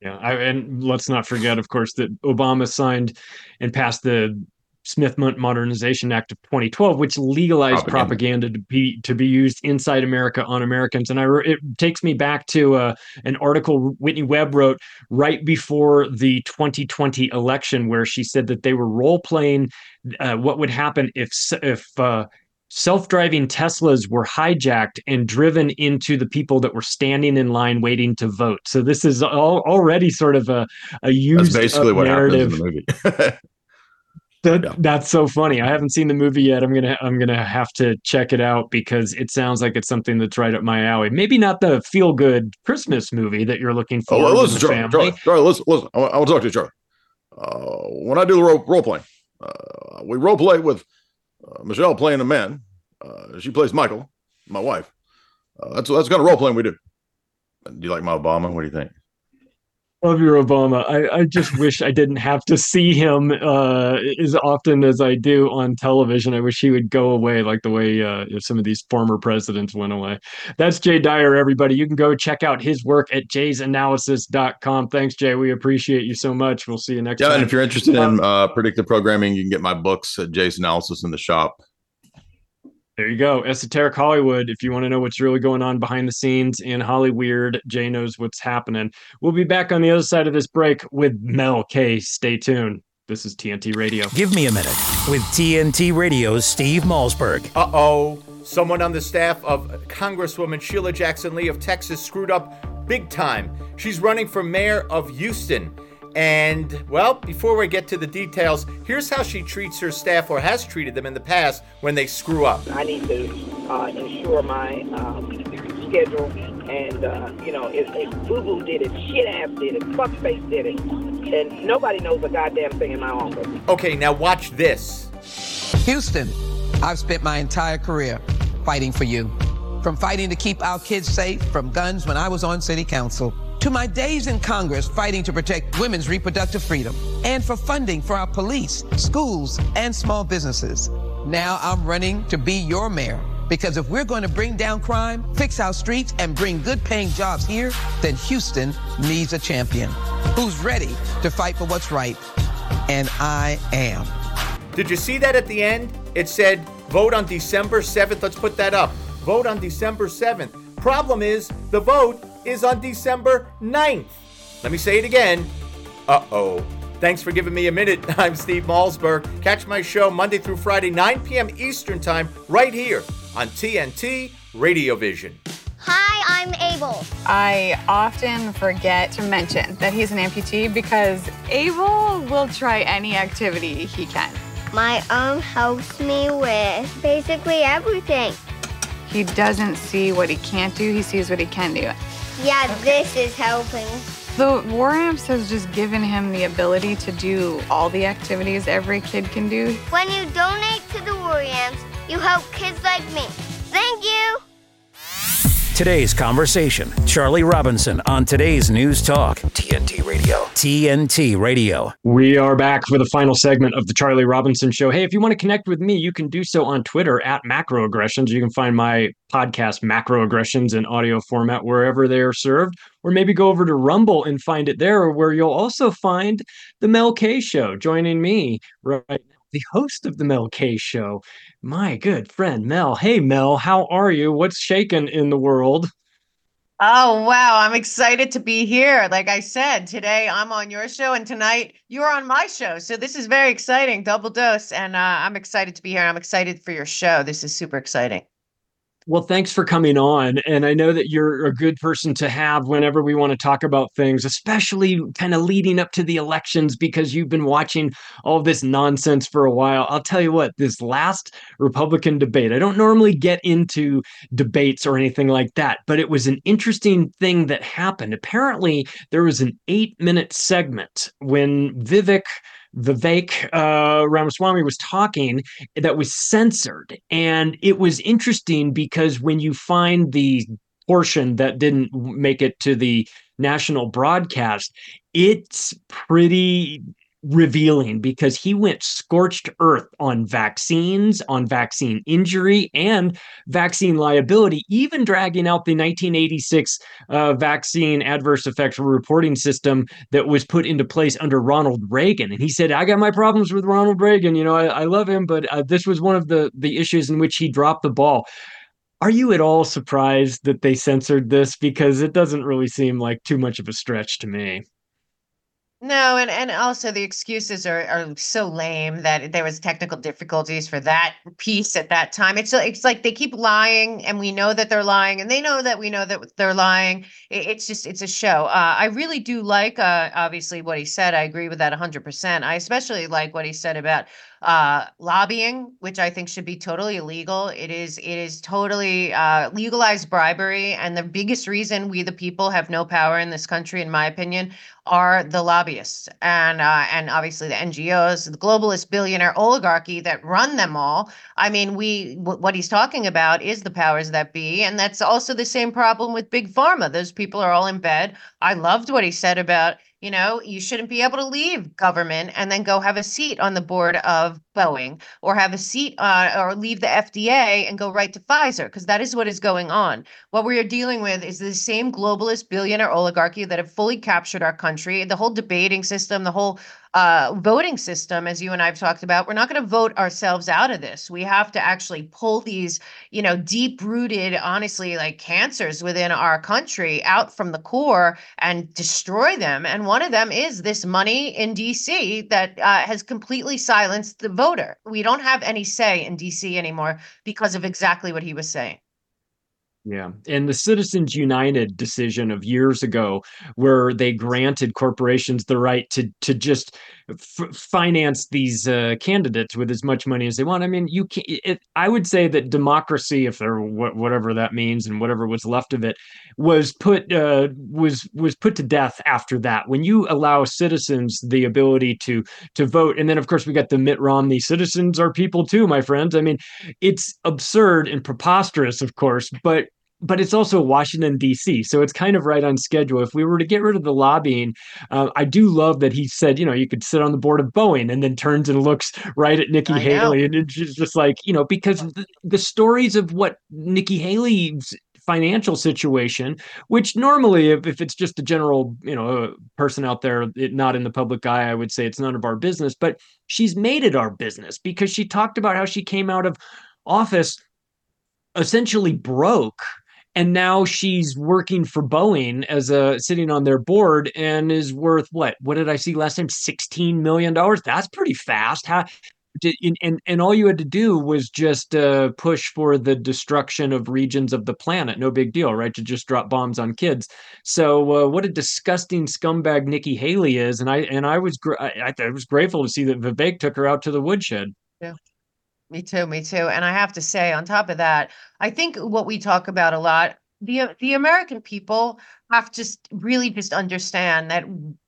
Yeah. I, and let's not forget, of course, that Obama signed and passed the Smith-Mundt Modernization Act of twenty twelve, which legalized propaganda, propaganda to be to be used inside America on Americans. And I re- it takes me back to uh, an article Whitney Webb wrote right before the twenty twenty election, where she said that they were role-playing uh, what would happen if if uh, self-driving Teslas were hijacked and driven into the people that were standing in line waiting to vote. So this is all, already sort of a, a used That's basically what narrative. Happens in the movie. That, yeah. That's so funny. I haven't seen the movie yet. I'm gonna I'm gonna have to check it out because it sounds like it's something that's right up my alley. Maybe not the feel good Christmas movie that you're looking for. Oh, listen, Charlie, Charlie, Charlie, listen, listen. I want to talk to you, Charlie. Uh, when I do the role, role playing, uh, we role play with uh, Michelle playing a man. Uh, she plays Michael, my wife. Uh, that's that's the kind of role playing we do. Do you like my Obama? What do you think? Love your Obama. I, I just wish I didn't have to see him uh, as often as I do on television. I wish he would go away like the way uh, some of these former presidents went away. That's Jay Dyer, everybody. You can go check out his work at jays analysis dot com. Thanks, Jay. We appreciate you so much. We'll see you next yeah, time. Yeah, and if you're interested in uh, predictive programming, you can get my books at Jay's Analysis in the shop. There you go. Esoteric Hollywood. If you want to know what's really going on behind the scenes in Hollyweird, Jay knows what's happening. We'll be back on the other side of this break with Mel K. Stay tuned. This is T N T Radio. Give me a minute with T N T Radio's Steve Malzberg. Uh-oh. Someone on the staff of Congresswoman Sheila Jackson Lee of Texas screwed up big time. She's running for mayor of Houston. And, well, before we get to the details, here's how she treats her staff or has treated them in the past when they screw up. I need to uh, ensure my um, schedule, and, uh, you know, if, if boo-boo did it, shit-ass did it, fuckface did it, and nobody knows a goddamn thing in my office. Okay, now watch this. Houston, I've spent my entire career fighting for you. From fighting to keep our kids safe from guns when I was on city council, to my days in Congress fighting to protect women's reproductive freedom and for funding for our police, schools, and small businesses. Now I'm running to be your mayor, because if we're going to bring down crime, fix our streets, and bring good-paying jobs here, then Houston needs a champion who's ready to fight for what's right, and I am. Did you see that at the end? It said, vote on December seventh. Let's put that up. Vote on December seventh. Problem is, the vote is on December ninth. Let me say it again. Uh-oh. Thanks for giving me a minute. I'm Steve Malzberg. Catch my show Monday through Friday, nine p.m. Eastern Time, right here on T N T Radio Vision. Hi, I'm Abel. I often forget to mention that he's an amputee because Abel will try any activity he can. My arm helps me with basically everything. He doesn't see what he can't do. He sees what he can do. Yeah, okay. This is helping. The War Amps has just given him the ability to do all the activities every kid can do. When you donate to the War Amps, you help kids like me. Thank you. Today's conversation, Charlie Robinson on today's News Talk, T N T Radio. T N T Radio. We are back for the final segment of the Charlie Robinson Show. Hey, if you want to connect with me, you can do so on Twitter at Macroaggressions. You can find my podcast, Macroaggressions, in audio format wherever they are served. Or maybe go over to Rumble and find it there, where you'll also find The Mel K Show. Joining me right now, the host of The Mel K Show, my good friend Mel. Hey, Mel, how are you? What's shaking in the world? Oh, wow. I'm excited to be here. Like I said, today I'm on your show and tonight you're on my show. So this is very exciting, double dose. And uh, I'm excited to be here. I'm excited for your show. This is super exciting. Well, thanks for coming on. And I know that you're a good person to have whenever we want to talk about things, especially kind of leading up to the elections, because you've been watching all this nonsense for a while. I'll tell you what, this last Republican debate, I don't normally get into debates or anything like that, but it was an interesting thing that happened. Apparently, there was an eight-minute segment when Vivek Vivek uh, Ramaswamy was talking that was censored. And it was interesting because when you find the portion that didn't make it to the national broadcast, it's pretty revealing because he went scorched earth on vaccines, on vaccine injury, and vaccine liability, even dragging out the nineteen eighty-six uh, vaccine adverse effects reporting system that was put into place under Ronald Reagan. And he said, I got my problems with Ronald Reagan. You know, I, I love him, but uh, this was one of the, the issues in which he dropped the ball. Are you at all surprised that they censored this? Because it doesn't really seem like too much of a stretch to me. No, and, and also the excuses are, are so lame that there was technical difficulties for that piece at that time. It's it's like they keep lying, and we know that they're lying, and they know that we know that they're lying. It, it's just it's a show. Uh, I really do like uh, obviously what he said. I agree with that one hundred percent. I especially like what he said about uh, lobbying, which I think should be totally illegal. It is it is totally uh, legalized bribery, and the biggest reason we the people have no power in this country, in my opinion, are the lobbyists and uh, and obviously the N G Os, the globalist billionaire oligarchy that run them all. I mean, we w- what he's talking about is the powers that be, and that's also the same problem with big pharma. Those people are all in bed. I loved what he said about, you know, you shouldn't be able to leave government and then go have a seat on the board of Boeing or have a seat uh, or leave the F D A and go right to Pfizer, because that is what is going on. What we are dealing with is the same globalist billionaire oligarchy that have fully captured our country, the whole debating system, the whole uh, voting system, as you and I have talked about. We're not going to vote ourselves out of this. We have to actually pull these, you know, deep-rooted, honestly, like cancers within our country out from the core and destroy them. And one of them is this money in D C that uh, has completely silenced the voter. We don't have any say in D C anymore because of exactly what he was saying. Yeah. And the Citizens United decision of years ago, where they granted corporations the right to to just f- finance these uh, candidates with as much money as they want. I mean, you can, it, I would say that democracy, if there were, whatever that means, and whatever was left of it, was put uh, was was put to death after that. When you allow citizens the ability to to vote, and then of course we got the Mitt Romney. Citizens are people too, my friends. I mean, it's absurd and preposterous, of course, but. But it's also Washington, D C, so it's kind of right on schedule. If we were to get rid of the lobbying, uh, I do love that he said, you know, you could sit on the board of Boeing, and then turns and looks right at Nikki I Haley. Know. And she's just like, you know, because the, the stories of what Nikki Haley's financial situation, which normally if, if it's just a general, you know, person out there, it, not in the public eye, I would say it's none of our business. But she's made it our business because she talked about how she came out of office essentially broke. And now she's working for Boeing as a sitting on their board and is worth what? What did I see last time? sixteen million dollars. That's pretty fast. How, did, and, and all you had to do was just uh, push for the destruction of regions of the planet. No big deal, right? To just drop bombs on kids. So uh, what a disgusting scumbag Nikki Haley is. And I and I was gr- I, I was grateful to see that Vivek took her out to the woodshed. Yeah. Me too, me too. And I have to say, on top of that, I think what we talk about a lot, the the American people have to really just understand that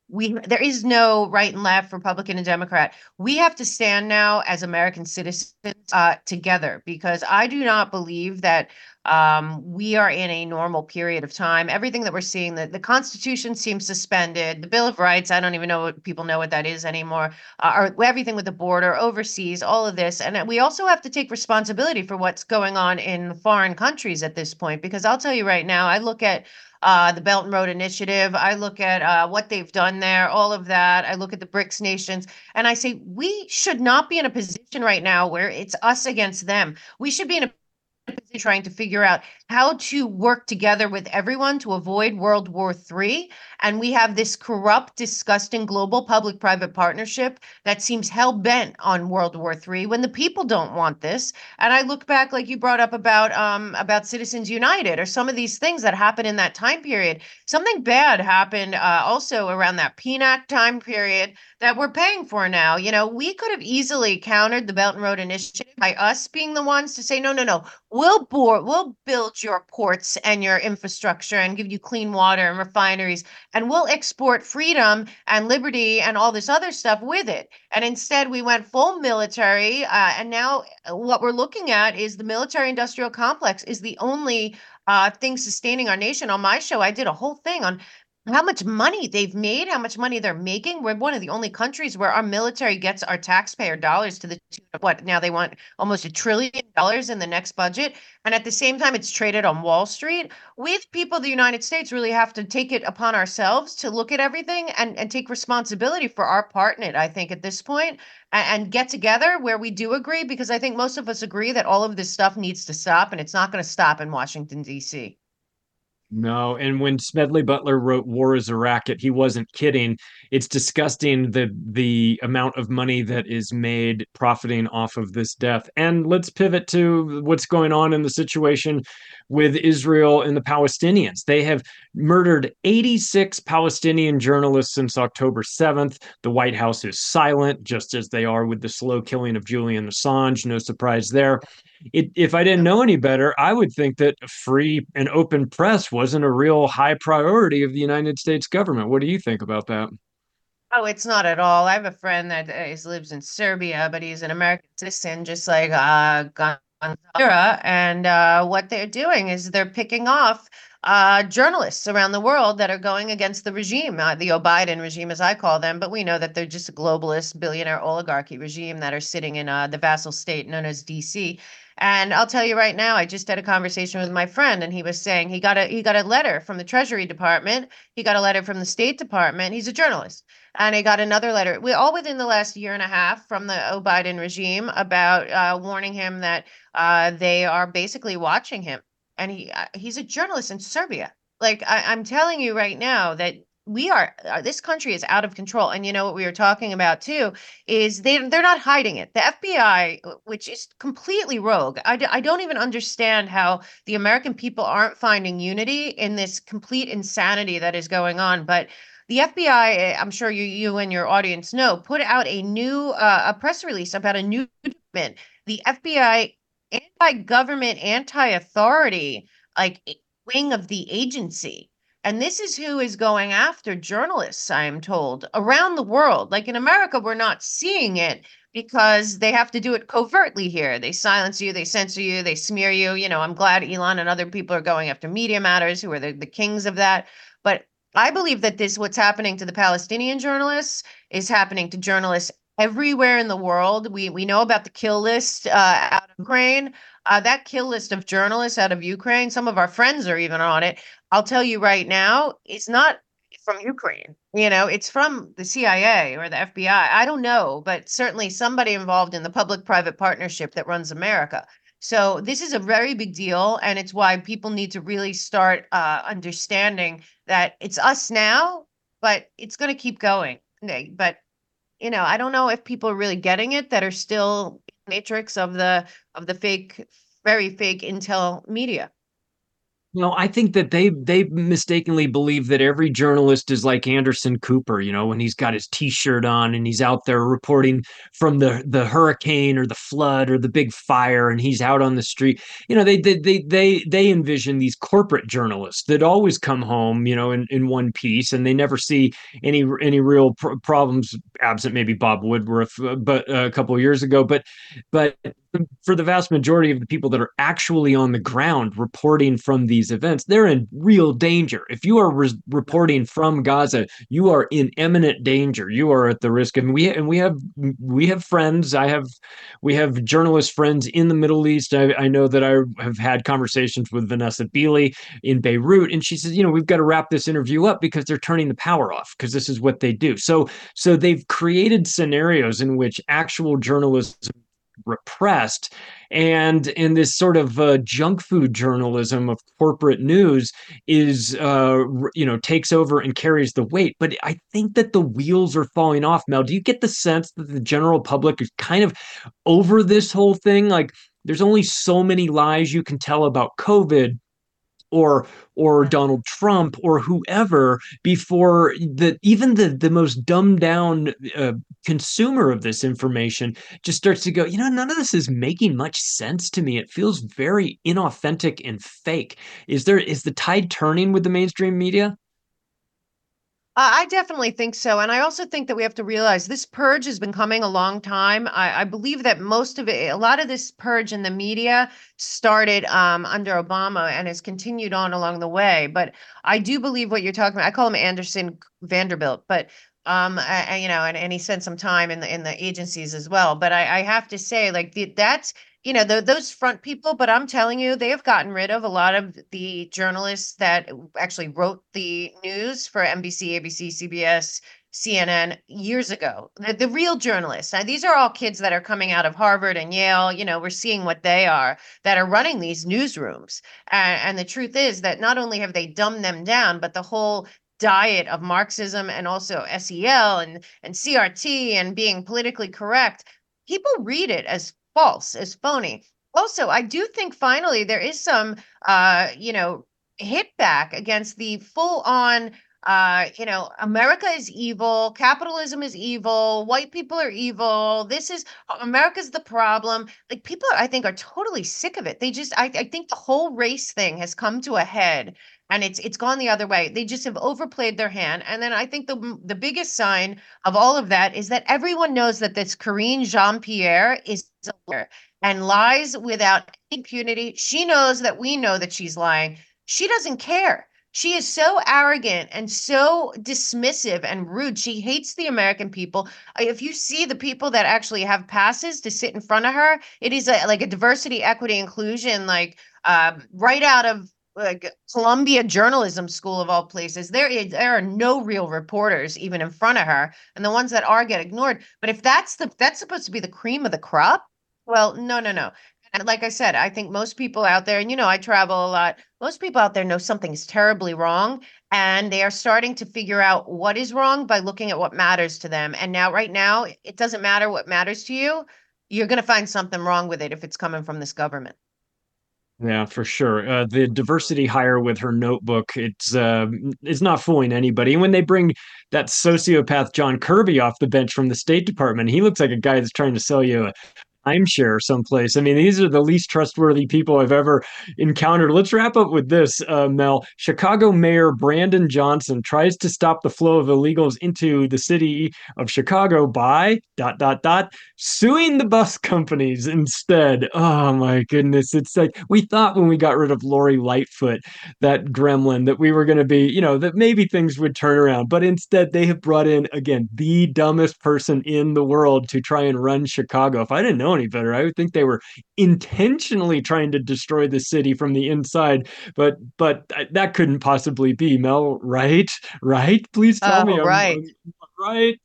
we there is no right and left, Republican and Democrat. We have to stand now as American citizens uh, together, because I do not believe that Um, we are in a normal period of time. Everything that we're seeing, the, the Constitution seems suspended. The Bill of Rights, I don't even know what people know what that is anymore. Uh, or everything with the border, overseas, all of this. And we also have to take responsibility for what's going on in foreign countries at this point, because I'll tell you right now, I look at Uh, the Belt and Road Initiative. I look at uh, what they've done there, all of that. I look at the BRICS nations, and I say, we should not be in a position right now where it's us against them. We should be in a trying to figure out how to work together with everyone to avoid World War Three. And we have this corrupt, disgusting global public-private partnership that seems hell-bent on World War Three when the people don't want this. And I look back, like you brought up about um, about Citizens United or some of these things that happened in that time period. Something bad happened uh, also around that P N A C time period that we're paying for now. You know, we could have easily countered the Belt and Road Initiative by us being the ones to say, no, no, no, we'll bore, we'll build your ports and your infrastructure and give you clean water and refineries. And we'll export freedom and liberty and all this other stuff with it. And instead, we went full military. Uh, and now what we're looking at is the military-industrial complex is the only uh, thing sustaining our nation. On my show, I did a whole thing on how much money they've made, how much money they're making. We're one of the only countries where our military gets our taxpayer dollars to the tune of what now they want almost a trillion dollars in the next budget. And at the same time, it's traded on Wall Street. We, the people of the United States, really have to take it upon ourselves to look at everything and, and take responsibility for our part in it, I think, at this point, and, and get together where we do agree, because I think most of us agree that all of this stuff needs to stop, and it's not going to stop in Washington, D C No, and when Smedley Butler wrote "War is a Racket," he wasn't kidding. It's disgusting the the amount of money that is made profiting off of this death. And let's pivot to what's going on in the situation with Israel and the Palestinians. They have murdered eighty-six Palestinian journalists since October seventh. The White House is silent, just as they are with the slow killing of Julian Assange. No surprise there. It, if I didn't know any better, I would think that a free and open press wasn't a real high priority of the United States government. What do you think about that? Oh, it's not at all. I have a friend that is, lives in Serbia, but he's an American citizen, just like uh, Gondura. And uh, what they're doing is they're picking off uh, journalists around the world that are going against the regime, uh, the O'Biden regime, as I call them. But we know that they're just a globalist billionaire oligarchy regime that are sitting in uh, the vassal state known as D C. And I'll tell you right now, I just had a conversation with my friend, and he was saying he got a he got a letter from the Treasury Department. He got a letter from the State Department. He's a journalist. And he got another letter. We all within the last year and a half from the O'Biden regime about uh, warning him that uh, they are basically watching him. And he uh, he's a journalist in Serbia. Like, I, I'm telling you right now that we are, this country is out of control. And you know what we were talking about too, is they, they're not hiding it. The F B I, which is completely rogue. I, d- I don't even understand how the American people aren't finding unity in this complete insanity that is going on. But the F B I, I'm sure you, you and your audience know, put out a new uh, a press release about a new document. The F B I anti-government, anti-authority, like wing of the agency. And this is who is going after journalists, I am told, around the world. Like in America, we're not seeing it because they have to do it covertly here. They silence you, they censor you, they smear you. You know, I'm glad Elon and other people are going after Media Matters, who are the, the kings of that. But I believe that this, what's happening to the Palestinian journalists, is happening to journalists everywhere in the world. We we know about the kill list uh, out of Ukraine. Uh, that kill list of journalists out of Ukraine, some of our friends are even on it. I'll tell you right now, it's not from Ukraine. You know, it's from the C I A or the F B I. I don't know, but certainly somebody involved in the public-private partnership that runs America. So this is a very big deal, and it's why people need to really start uh, understanding that it's us now, but it's going to keep going. But, you know, I don't know if people are really getting it that are still matrix of the of the fake, very fake intel media. You know, I think that they they mistakenly believe that every journalist is like Anderson Cooper, you know, when he's got his T-shirt on and he's out there reporting from the, the hurricane or the flood or the big fire, and he's out on the street. You know, they they they they, they envision these corporate journalists that always come home, you know, in, in one piece, and they never see any any real pr- problems, absent maybe Bob Woodruff, but uh, a couple of years ago. But but for the vast majority of the people that are actually on the ground reporting from these events, they're in real danger. If you are re- reporting from Gaza, you are in imminent danger. You are at the risk of, and we and we have we have friends. I have we have journalist friends in the Middle East. I, I know that I have had conversations with Vanessa Beeley in Beirut, and she says, you know, we've got to wrap this interview up because they're turning the power off, because this is what they do. So so they've created scenarios in which actual journalists repressed, and in this sort of uh, junk food journalism of corporate news is, uh, you know, takes over and carries the weight. But I think that the wheels are falling off. Mel, do you get the sense that the general public is kind of over this whole thing? Like, there's only so many lies you can tell about COVID or or Donald Trump or whoever before the even the, the most dumbed down uh, consumer of this information just starts to go, you know, none of this is making much sense to me. It feels very inauthentic and fake. Is there is the tide turning with the mainstream media? Uh, I definitely think so. And I also think that we have to realize this purge has been coming a long time. I, I believe that most of it, a lot of this purge in the media started um, under Obama and has continued on along the way. But I do believe what you're talking about. I call him Anderson Vanderbilt, but um, I, I, you know, and, and he spent some time in the, in the agencies as well. But I, I have to say, like, the, that's, you know, the, those front people, but I'm telling you, they have gotten rid of a lot of the journalists that actually wrote the news for N B C, A B C, C B S, C N N years ago. The, the real journalists. Now, these are all kids that are coming out of Harvard and Yale. You know, we're seeing what they are that are running these newsrooms. And, and the truth is that not only have they dumbed them down, but the whole diet of Marxism and also S E L and, and C R T and being politically correct, people read it as false, as phony. Also, I do think finally there is some, uh, you know, hit back against the full on, uh, you know, America is evil, capitalism is evil, white people are evil. This is, America's the problem. Like, people, I think, are totally sick of it. They just, I, I think the whole race thing has come to a head and it's it's gone the other way. They just have overplayed their hand. And then I think the the biggest sign of all of that is that everyone knows that this Karine Jean-Pierre is a liar and lies without impunity. She knows that we know that she's lying. She doesn't care. She is so arrogant and so dismissive and rude. She hates the American people. If you see the people that actually have passes to sit in front of her, it is a, like a diversity, equity, inclusion, like uh, right out of like Columbia Journalism School of all places. There is, there are no real reporters even in front of her, and the ones that are get ignored. But if that's the that's supposed to be the cream of the crop, well, no, no, no. And like I said, I think most people out there, and you know, I travel a lot, most people out there know something's terribly wrong, and they are starting to figure out what is wrong by looking at what matters to them. And now, right now, it doesn't matter what matters to you. You're going to find something wrong with it if it's coming from this government. Yeah, for sure. Uh, the diversity hire with her notebook, it's uh, it's not fooling anybody. When they bring that sociopath John Kirby off the bench from the State Department, he looks like a guy that's trying to sell you a timeshare someplace. I mean, these are the least trustworthy people I've ever encountered. Let's wrap up with this, uh, Mel. Chicago Mayor Brandon Johnson tries to stop the flow of illegals into the city of Chicago by dot, dot, dot, suing the bus companies instead. Oh, my goodness. It's like we thought when we got rid of Lori Lightfoot, that gremlin, that we were going to be, you know, that maybe things would turn around. But instead, they have brought in, again, the dumbest person in the world to try and run Chicago. If I didn't know any better, I would think they were intentionally trying to destroy the city from the inside, but but that couldn't possibly be, Mel, right? Right? Please tell oh, me I'm right. Right?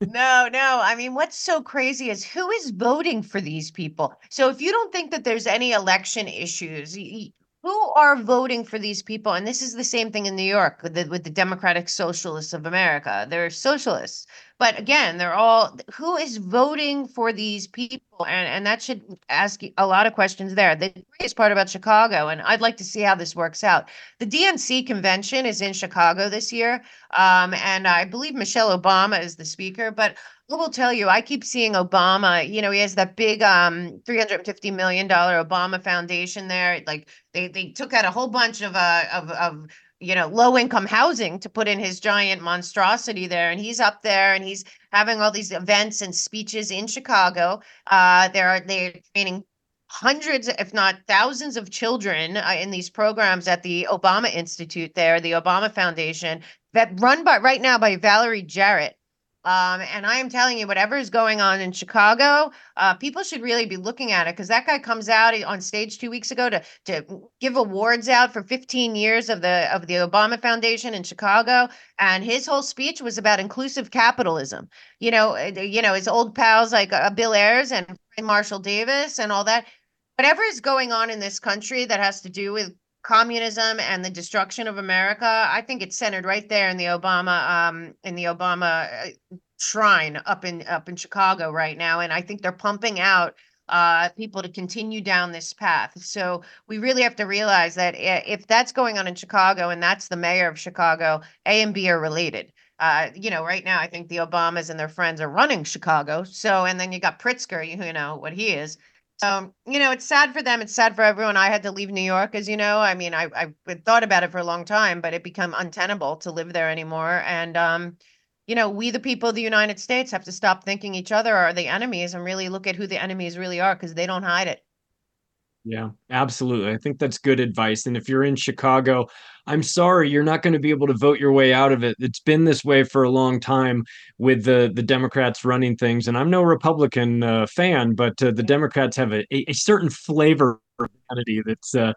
No, no. I mean, what's so crazy is who is voting for these people? So if you don't think that there's any election issues, you, who are voting for these people? And this is the same thing in New York with the, with the Democratic Socialists of America. They're socialists. But again, they're all, who is voting for these people? And, and that should ask a lot of questions there. The greatest part about Chicago, and I'd like to see how this works out. The D N C convention is in Chicago this year. Um, and I believe Michelle Obama is the speaker. But I will tell you, I keep seeing Obama, you know, he has that big um, three hundred fifty million dollars Obama Foundation there. Like they they took out a whole bunch of, uh, of, of you know, low income housing to put in his giant monstrosity there. And he's up there and he's having all these events and speeches in Chicago. Uh, there are they're training hundreds, if not thousands of children uh, in these programs at the Obama Institute there, the Obama Foundation that run by right now by Valerie Jarrett. Um, and I am telling you, whatever is going on in Chicago, uh, people should really be looking at it, because that guy comes out on stage two weeks ago to to give awards out for fifteen years of the of the Obama Foundation in Chicago, and his whole speech was about inclusive capitalism. You know, you know his old pals like uh, Bill Ayers and Marshall Davis and all that. Whatever is going on in this country that has to do with communism and the destruction of America, I think it's centered right there in the Obama, um, in the Obama shrine up in up in Chicago right now, and I think they're pumping out uh, people to continue down this path. So we really have to realize that if that's going on in Chicago and that's the mayor of Chicago, A and B are related. Uh, you know, right now I think the Obamas and their friends are running Chicago. So, and then you got Pritzker, you know what he is. Um, you know, it's sad for them. It's sad for everyone. I had to leave New York, as you know. I mean, I, I thought about it for a long time, but it became untenable to live there anymore. And, um, you know, we, the people of the United States, have to stop thinking each other are the enemies and really look at who the enemies really are, because they don't hide it. Yeah, absolutely. I think that's good advice. And if you're in Chicago, I'm sorry, you're not going to be able to vote your way out of it. It's been this way for a long time with the, the Democrats running things. And I'm no Republican uh, fan, but uh, the Democrats have a, a certain flavor of humanity that's, uh,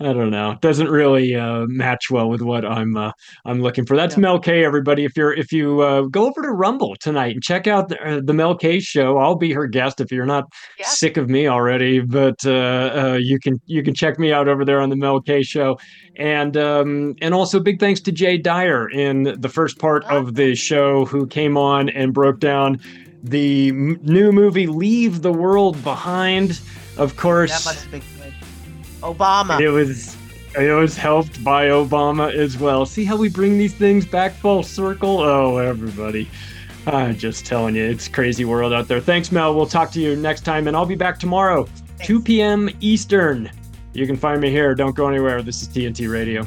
I don't know, doesn't really uh, match well with what I'm uh, I'm looking for. That's yeah. Mel K, everybody. If you're if you uh, go over to Rumble tonight and check out the, uh, the Mel K show, I'll be her guest if you're not yeah. sick of me already. But uh, uh, you can you can check me out over there on the Mel K show, and um, and also big thanks to Jay Dyer in the first part oh. of the show, who came on and broke down the m- new movie Leave the World Behind. Of course. That must be- Obama. It was it was helped by Obama as well. See how we bring these things back full circle? Oh, everybody. I'm just telling you, it's a crazy world out there. Thanks, Mel. We'll talk to you next time, and I'll be back tomorrow, Thanks. two p.m. Eastern. You can find me here. Don't go anywhere. This is T N T Radio.